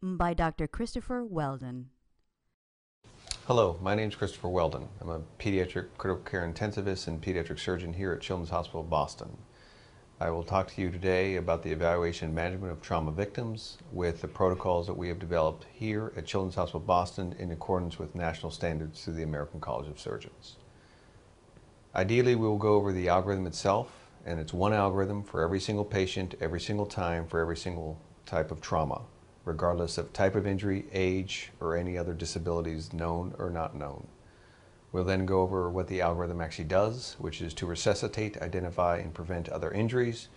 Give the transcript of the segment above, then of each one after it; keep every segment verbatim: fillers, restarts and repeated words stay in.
by Doctor Christopher Weldon. Hello, my name is Christopher Weldon. I'm a pediatric critical care intensivist and pediatric surgeon here at Children's Hospital Boston. I will talk to you today about the evaluation and management of trauma victims with the protocols that we have developed here at Children's Hospital Boston in accordance with national standards through the American College of Surgeons. Ideally, we will go over the algorithm itself, and it's one algorithm for every single patient, every single time, for every single type of trauma, regardless of type of injury, age, or any other disabilities known or not known. We'll then go over what the algorithm actually does, which is to resuscitate, identify, and prevent other injuries.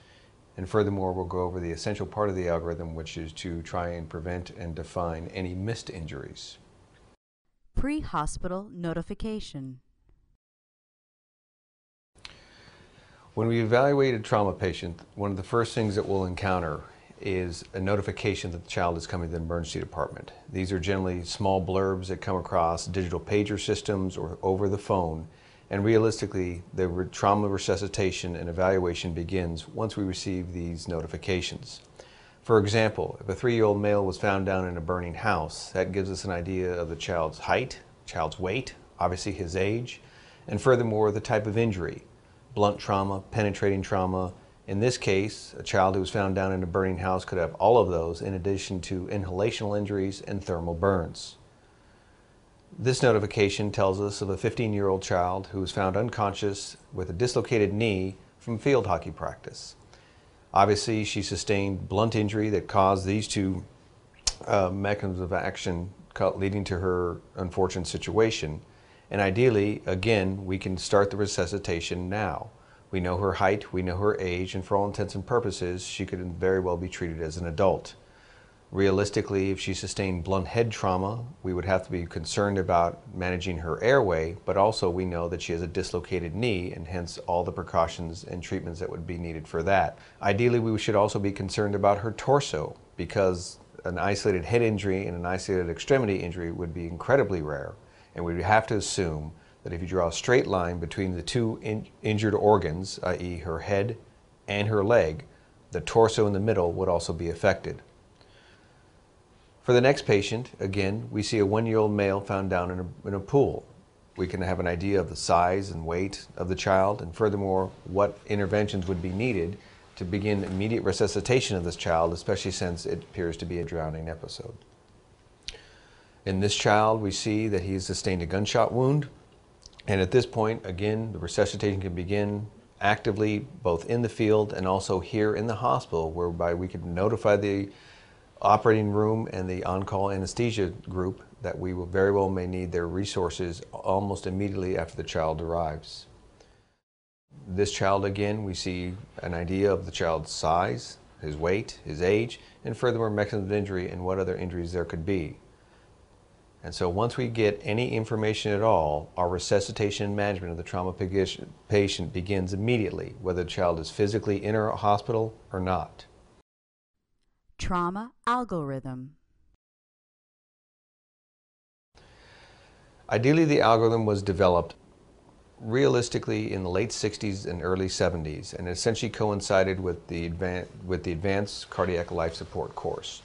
And furthermore, we'll go over the essential part of the algorithm, which is to try and prevent and define any missed injuries. Pre-hospital notification. When we evaluate a trauma patient, one of the first things that we'll encounter is a notification that the child is coming to the emergency department. These are generally small blurbs that come across digital pager systems or over the phone, and realistically, the re- trauma resuscitation and evaluation begins once we receive these notifications. For example, if a three-year-old male was found down in a burning house, that gives us an idea of the child's height, child's weight, obviously his age, and furthermore, the type of injury, blunt trauma, penetrating trauma. In this case, a child who was found down in a burning house could have all of those in addition to inhalational injuries and thermal burns. This notification tells us of a fifteen-year-old child who was found unconscious with a dislocated knee from field hockey practice. Obviously, she sustained blunt injury that caused these two uh, mechanisms of action leading to her unfortunate situation. And ideally, again, we can start the resuscitation now. We know her height, we know her age, and for all intents and purposes, she could very well be treated as an adult. Realistically, if she sustained blunt head trauma, we would have to be concerned about managing her airway, but also we know that she has a dislocated knee, and hence all the precautions and treatments that would be needed for that. Ideally, we should also be concerned about her torso, because an isolated head injury and an isolated extremity injury would be incredibly rare, and we would have to assume that if you draw a straight line between the two in injured organs, that is her head and her leg, the torso in the middle would also be affected. For the next patient, again, we see a one-year-old male found down in a, in a pool. We can have an idea of the size and weight of the child, and furthermore, what interventions would be needed to begin immediate resuscitation of this child, especially since it appears to be a drowning episode. In this child, we see that he has sustained a gunshot wound. And at this point, again, the resuscitation can begin actively both in the field and also here in the hospital, whereby we can notify the operating room and the on-call anesthesia group that we will very well may need their resources almost immediately after the child arrives. This child, again, we see an idea of the child's size, his weight, his age, and furthermore, mechanisms of injury and what other injuries there could be. And so once we get any information at all, our resuscitation and management of the trauma patient begins immediately, whether the child is physically in our hospital or not. Trauma algorithm. Ideally, the algorithm was developed realistically in the late sixties and early seventies, and essentially coincided with the, advan- with the Advanced Cardiac Life Support course.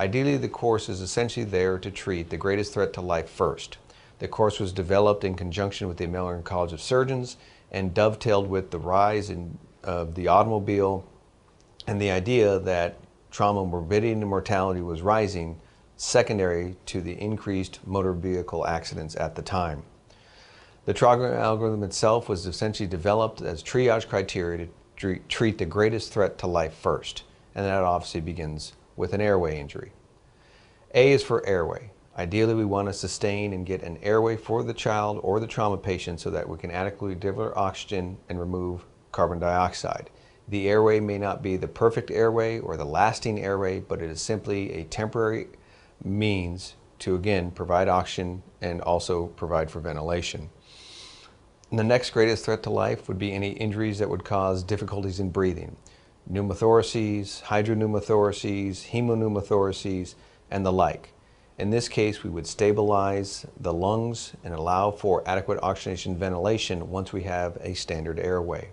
Ideally, the course is essentially there to treat the greatest threat to life first. The course was developed in conjunction with the American College of Surgeons and dovetailed with the rise in, of the automobile and the idea that trauma, morbidity, and mortality was rising secondary to the increased motor vehicle accidents at the time. The trauma algorithm itself was essentially developed as triage criteria to treat the greatest threat to life first, and that obviously begins with an airway injury. A is for airway. Ideally, we want to sustain and get an airway for the child or the trauma patient so that we can adequately deliver oxygen and remove carbon dioxide. The airway may not be the perfect airway or the lasting airway, but it is simply a temporary means to, again, provide oxygen and also provide for ventilation. And the next greatest threat to life would be any injuries that would cause difficulties in breathing. Pneumothoraces, hydropneumothoraces, hemopneumothoraces, and the like. In this case, we would stabilize the lungs and allow for adequate oxygenation ventilation once we have a standard airway.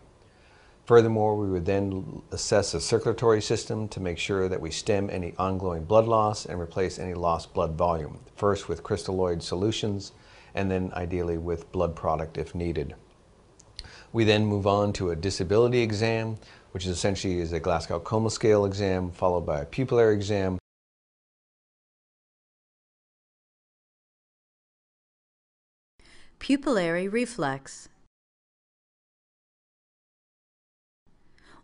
Furthermore, we would then assess the circulatory system to make sure that we stem any ongoing blood loss and replace any lost blood volume, first with crystalloid solutions and then ideally with blood product if needed. We then move on to a disability exam, which is essentially is a Glasgow Coma Scale exam followed by a pupillary exam. Pupillary reflex.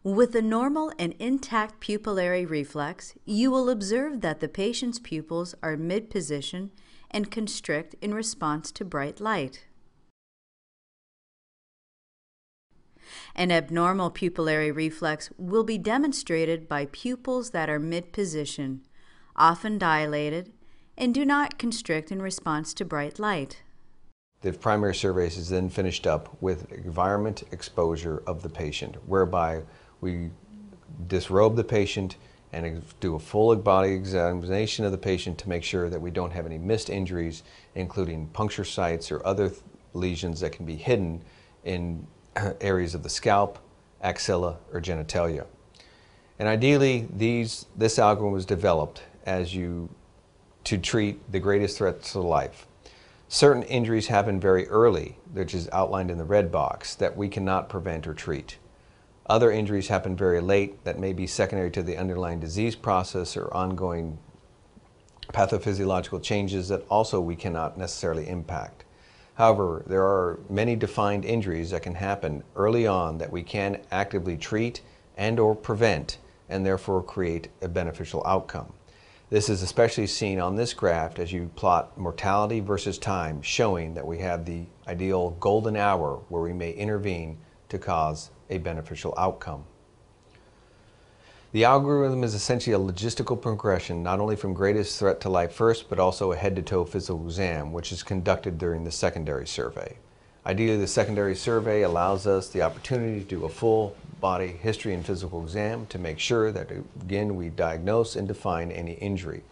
With a normal and intact pupillary reflex, you will observe that the patient's pupils are mid-position and constrict in response to bright light. An abnormal pupillary reflex will be demonstrated by pupils that are mid-position, often dilated, and do not constrict in response to bright light. The primary survey is then finished up with environment exposure of the patient, whereby we disrobe the patient and do a full body examination of the patient to make sure that we don't have any missed injuries, including puncture sites or other lesions that can be hidden in areas of the scalp, axilla, or genitalia. And ideally, these, this algorithm was developed as you to treat the greatest threats to life. Certain injuries happen very early, which is outlined in the red box, that we cannot prevent or treat. Other injuries happen very late that may be secondary to the underlying disease process or ongoing pathophysiological changes that also we cannot necessarily impact. However, there are many defined injuries that can happen early on that we can actively treat and or prevent and therefore create a beneficial outcome. This is especially seen on this graph as you plot mortality versus time, showing that we have the ideal golden hour where we may intervene to cause a beneficial outcome. The algorithm is essentially a logistical progression, not only from greatest threat to life first, but also a head-to-toe physical exam, which is conducted during the secondary survey. Ideally, the secondary survey allows us the opportunity to do a full body history and physical exam to make sure that, again, we diagnose and define any injury.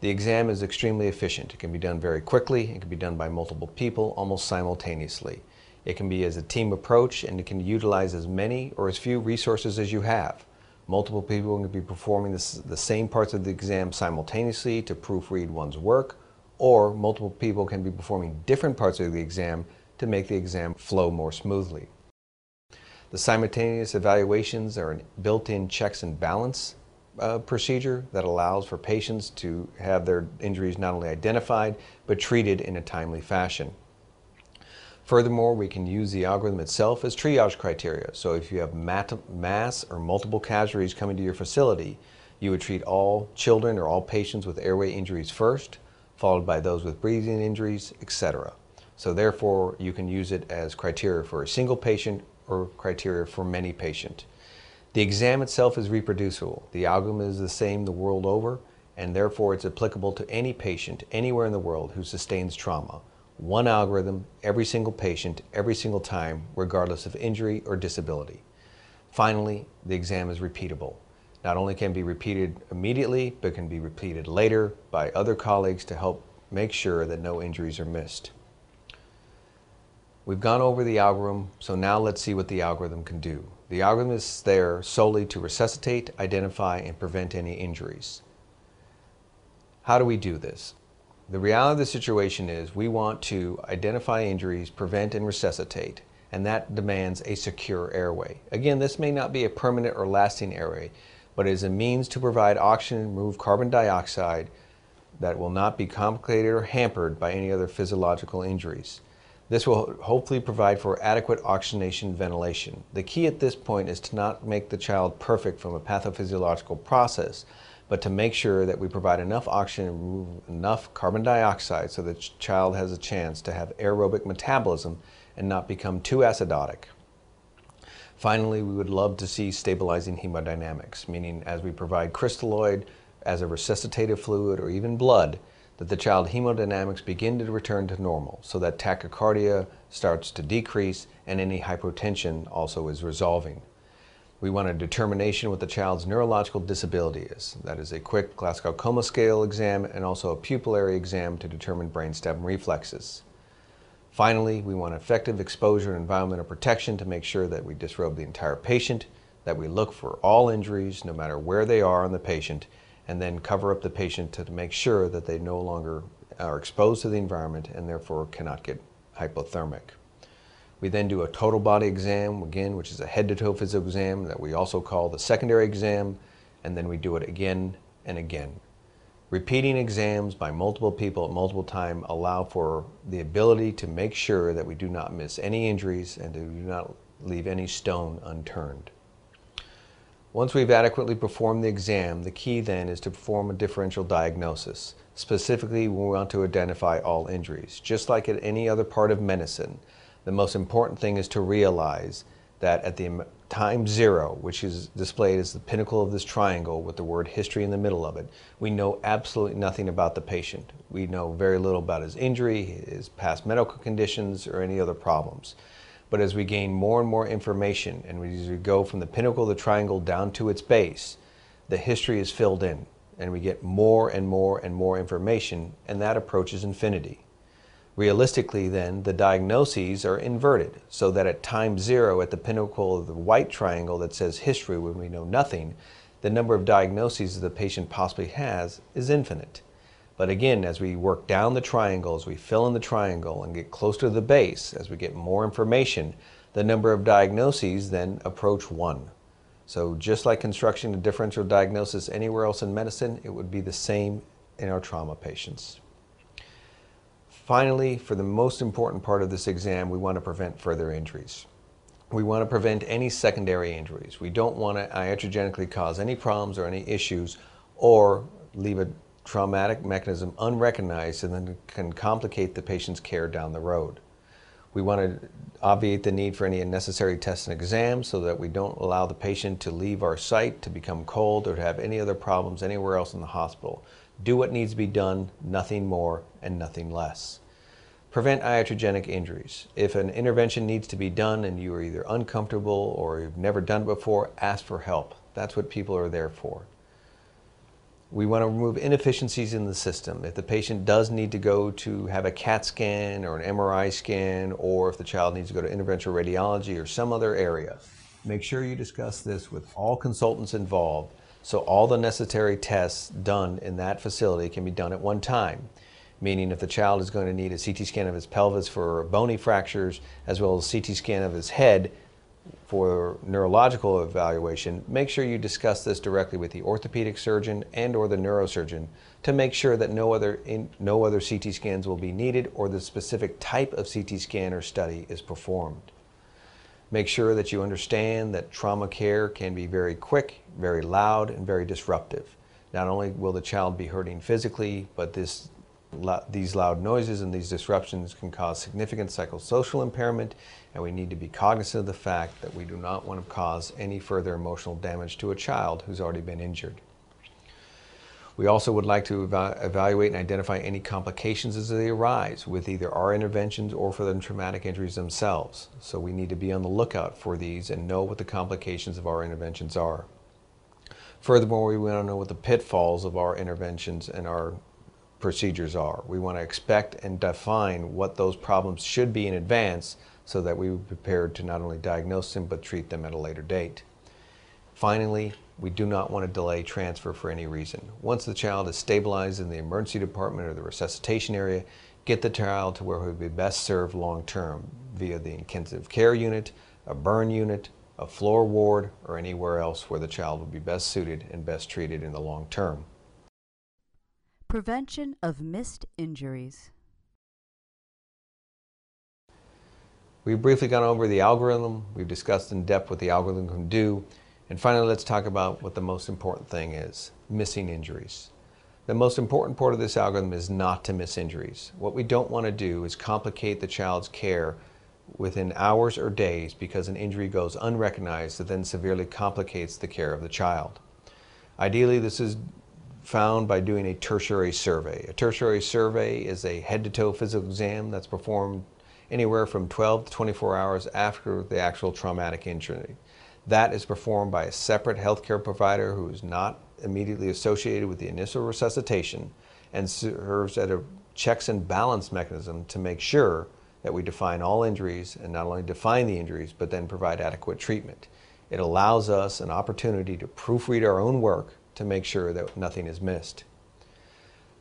The exam is extremely efficient. It can be done very quickly. It can be done by multiple people almost simultaneously. It can be as a team approach, and it can utilize as many or as few resources as you have. Multiple people can be performing this, the same parts of the exam simultaneously to proofread one's work, or multiple people can be performing different parts of the exam to make the exam flow more smoothly. The simultaneous evaluations are a built-in checks and balance uh, procedure that allows for patients to have their injuries not only identified, but treated in a timely fashion. Furthermore, we can use the algorithm itself as triage criteria. So if you have mass or multiple casualties coming to your facility, you would treat all children or all patients with airway injuries first, followed by those with breathing injuries, et cetera. So therefore, you can use it as criteria for a single patient or criteria for many patients. The exam itself is reproducible. The algorithm is the same the world over, and therefore it's applicable to any patient anywhere in the world who sustains trauma. One algorithm, every single patient, every single time, regardless of injury or disability. Finally, the exam is repeatable. Not only can it be repeated immediately, but can be repeated later by other colleagues to help make sure that no injuries are missed. We've gone over the algorithm, so now let's see what the algorithm can do. The algorithm is there solely to resuscitate, identify, and prevent any injuries. How do we do this? The reality of the situation is we want to identify injuries, prevent, and resuscitate, and that demands a secure airway. Again, this may not be a permanent or lasting airway, but it is a means to provide oxygen and remove carbon dioxide that will not be complicated or hampered by any other physiological injuries. This will hopefully provide for adequate oxygenation ventilation. The key at this point is to not make the child perfect from a pathophysiological process, but to make sure that we provide enough oxygen and remove enough carbon dioxide so the child has a chance to have aerobic metabolism and not become too acidotic. Finally, we would love to see stabilizing hemodynamics, meaning as we provide crystalloid as a resuscitative fluid or even blood, that the child's hemodynamics begin to return to normal, so that tachycardia starts to decrease and any hypotension also is resolving. We want a determination what the child's neurological disability is. That is a quick Glasgow Coma Scale exam and also a pupillary exam to determine brainstem reflexes. Finally, we want effective exposure and environmental protection to make sure that we disrobe the entire patient, that we look for all injuries, no matter where they are on the patient, and then cover up the patient to make sure that they no longer are exposed to the environment and therefore cannot get hypothermic. We then do a total body exam, again, which is a head-to-toe physical exam that we also call the secondary exam, and then we do it again and again. Repeating exams by multiple people at multiple times allow for the ability to make sure that we do not miss any injuries and do not leave any stone unturned. Once we've adequately performed the exam, the key then is to perform a differential diagnosis. Specifically, we want to identify all injuries. Just like at any other part of medicine, the most important thing is to realize that at the time zero, which is displayed as the pinnacle of this triangle with the word history in the middle of it, we know absolutely nothing about the patient. We know very little about his injury, his past medical conditions, or any other problems. But as we gain more and more information, and as we go from the pinnacle of the triangle down to its base, the history is filled in, and we get more and more and more information, and that approaches infinity. Realistically then, the diagnoses are inverted, so that at time zero, at the pinnacle of the white triangle that says history when we know nothing, the number of diagnoses the patient possibly has is infinite. But again, as we work down the triangle, as we fill in the triangle and get closer to the base, as we get more information, the number of diagnoses then approach one. So just like constructing a differential diagnosis anywhere else in medicine, it would be the same in our trauma patients. Finally, for the most important part of this exam, we want to prevent further injuries. We want to prevent any secondary injuries. We don't want to iatrogenically cause any problems or any issues or leave a traumatic mechanism unrecognized and then can complicate the patient's care down the road. We want to obviate the need for any unnecessary tests and exams so that we don't allow the patient to leave our site, to become cold, or to have any other problems anywhere else in the hospital. Do what needs to be done, nothing more and nothing less. Prevent iatrogenic injuries. If an intervention needs to be done and you are either uncomfortable or you've never done it before, ask for help. That's what people are there for. We want to remove inefficiencies in the system. If the patient does need to go to have a CAT scan or an M R I scan, or if the child needs to go to interventional radiology or some other area, make sure you discuss this with all consultants involved so all the necessary tests done in that facility can be done at one time. Meaning if the child is going to need a C T scan of his pelvis for bony fractures, as well as a C T scan of his head for neurological evaluation, make sure you discuss this directly with the orthopedic surgeon and or the neurosurgeon to make sure that no other, in, no other C T scans will be needed or the specific type of C T scan or study is performed. Make sure that you understand that trauma care can be very quick, very loud, and very disruptive. Not only will the child be hurting physically, but this These loud noises and these disruptions can cause significant psychosocial impairment, and we need to be cognizant of the fact that we do not want to cause any further emotional damage to a child who's already been injured. We also would like to eva- evaluate and identify any complications as they arise with either our interventions or for the traumatic injuries themselves. So we need to be on the lookout for these and know what the complications of our interventions are. Furthermore, we want to know what the pitfalls of our interventions and our procedures are. We want to expect and define what those problems should be in advance so that we were prepared to not only diagnose them but treat them at a later date. Finally, we do not want to delay transfer for any reason. Once the child is stabilized in the emergency department or the resuscitation area, get the child to where he would be best served long term via the intensive care unit, a burn unit, a floor ward, or anywhere else where the child would be best suited and best treated in the long term. Prevention of missed injuries. We've briefly gone over the algorithm, we've discussed in depth what the algorithm can do, and finally let's talk about what the most important thing is, missing injuries. The most important part of this algorithm is not to miss injuries. What we don't want to do is complicate the child's care within hours or days because an injury goes unrecognized that then severely complicates the care of the child. Ideally, this is found by doing a tertiary survey. A tertiary survey is a head-to-toe physical exam that's performed anywhere from twelve to twenty-four hours after the actual traumatic injury. That is performed by a separate healthcare provider who is not immediately associated with the initial resuscitation and serves as a checks and balance mechanism to make sure that we define all injuries and not only define the injuries, but then provide adequate treatment. It allows us an opportunity to proofread our own work to make sure that nothing is missed.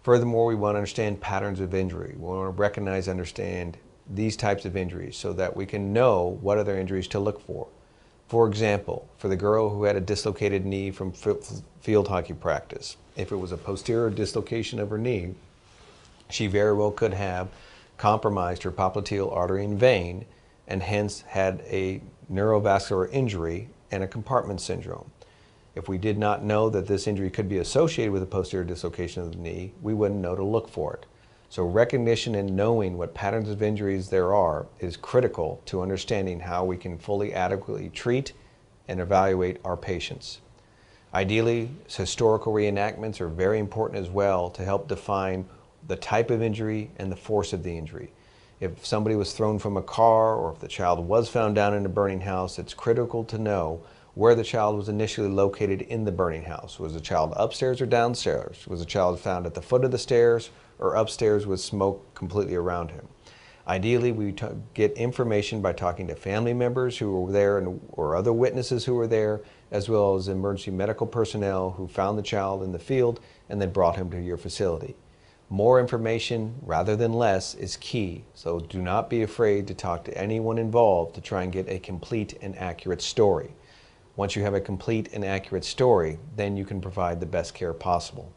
Furthermore, we want to understand patterns of injury. We want to recognize and understand these types of injuries so that we can know what other injuries to look for. For example, for the girl who had a dislocated knee from field hockey practice, if it was a posterior dislocation of her knee, she very well could have compromised her popliteal artery and vein and hence had a neurovascular injury and a compartment syndrome. If we did not know that this injury could be associated with a posterior dislocation of the knee, we wouldn't know to look for it. So recognition and knowing what patterns of injuries there are is critical to understanding how we can fully adequately treat and evaluate our patients. Ideally, historical reenactments are very important as well to help define the type of injury and the force of the injury. If somebody was thrown from a car or if the child was found down in a burning house, it's critical to know where the child was initially located in the burning house. Was the child upstairs or downstairs? Was the child found at the foot of the stairs or upstairs with smoke completely around him? Ideally, we get information by talking to family members who were there and, or other witnesses who were there, as well as emergency medical personnel who found the child in the field and then brought him to your facility. More information rather than less is key, so do not be afraid to talk to anyone involved to try and get a complete and accurate story. Once you have a complete and accurate story, then you can provide the best care possible.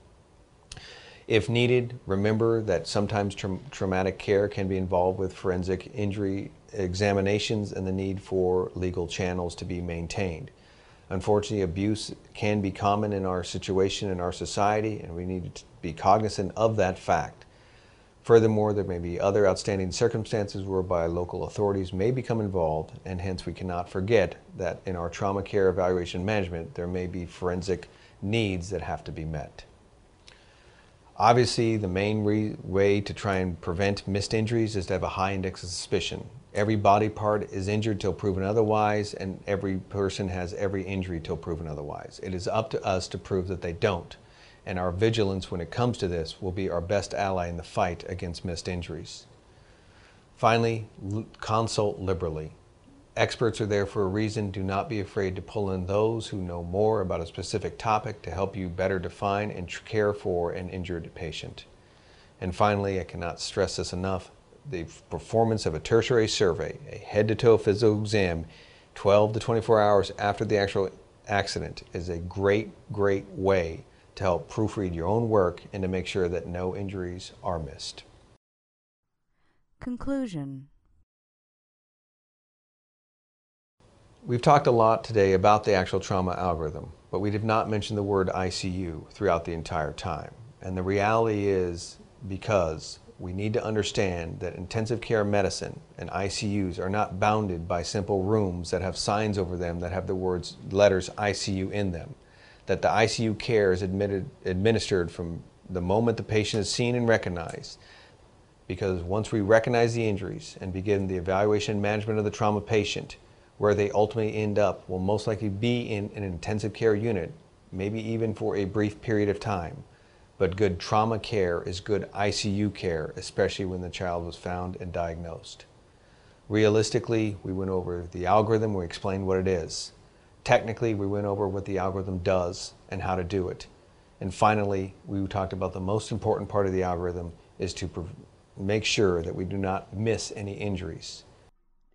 If needed, remember that sometimes tra traumatic care can be involved with forensic injury examinations and the need for legal channels to be maintained. Unfortunately, abuse can be common in our situation, in our society, and we need to be cognizant of that fact. Furthermore, there may be other outstanding circumstances whereby local authorities may become involved, and hence we cannot forget that in our trauma care evaluation management, there may be forensic needs that have to be met. Obviously, the main re way to try and prevent missed injuries is to have a high index of suspicion. Every body part is injured till proven otherwise, and every person has every injury till proven otherwise. It is up to us to prove that they don't. And our vigilance when it comes to this will be our best ally in the fight against missed injuries. Finally, consult liberally. Experts are there for a reason. Do not be afraid to pull in those who know more about a specific topic to help you better define and care for an injured patient. And finally, I cannot stress this enough, the performance of a tertiary survey, a head-to-toe physical exam, twelve to twenty-four hours after the actual accident is a great, great way to help proofread your own work and to make sure that no injuries are missed. Conclusion. We've talked a lot today about the actual trauma algorithm, but we did not mention the word I C U throughout the entire time. And the reality is because we need to understand that intensive care medicine and I C Us are not bounded by simple rooms that have signs over them that have the words, letters I C U in them. That the I C U care is admitted, administered from the moment the patient is seen and recognized. Because once we recognize the injuries and begin the evaluation and management of the trauma patient, where they ultimately end up will most likely be in an intensive care unit, maybe even for a brief period of time. But good trauma care is good I C U care, especially when the child was found and diagnosed. Realistically, we went over the algorithm, we explained what it is. Technically, we went over what the algorithm does and how to do it. And finally, we talked about the most important part of the algorithm is to make sure that we do not miss any injuries.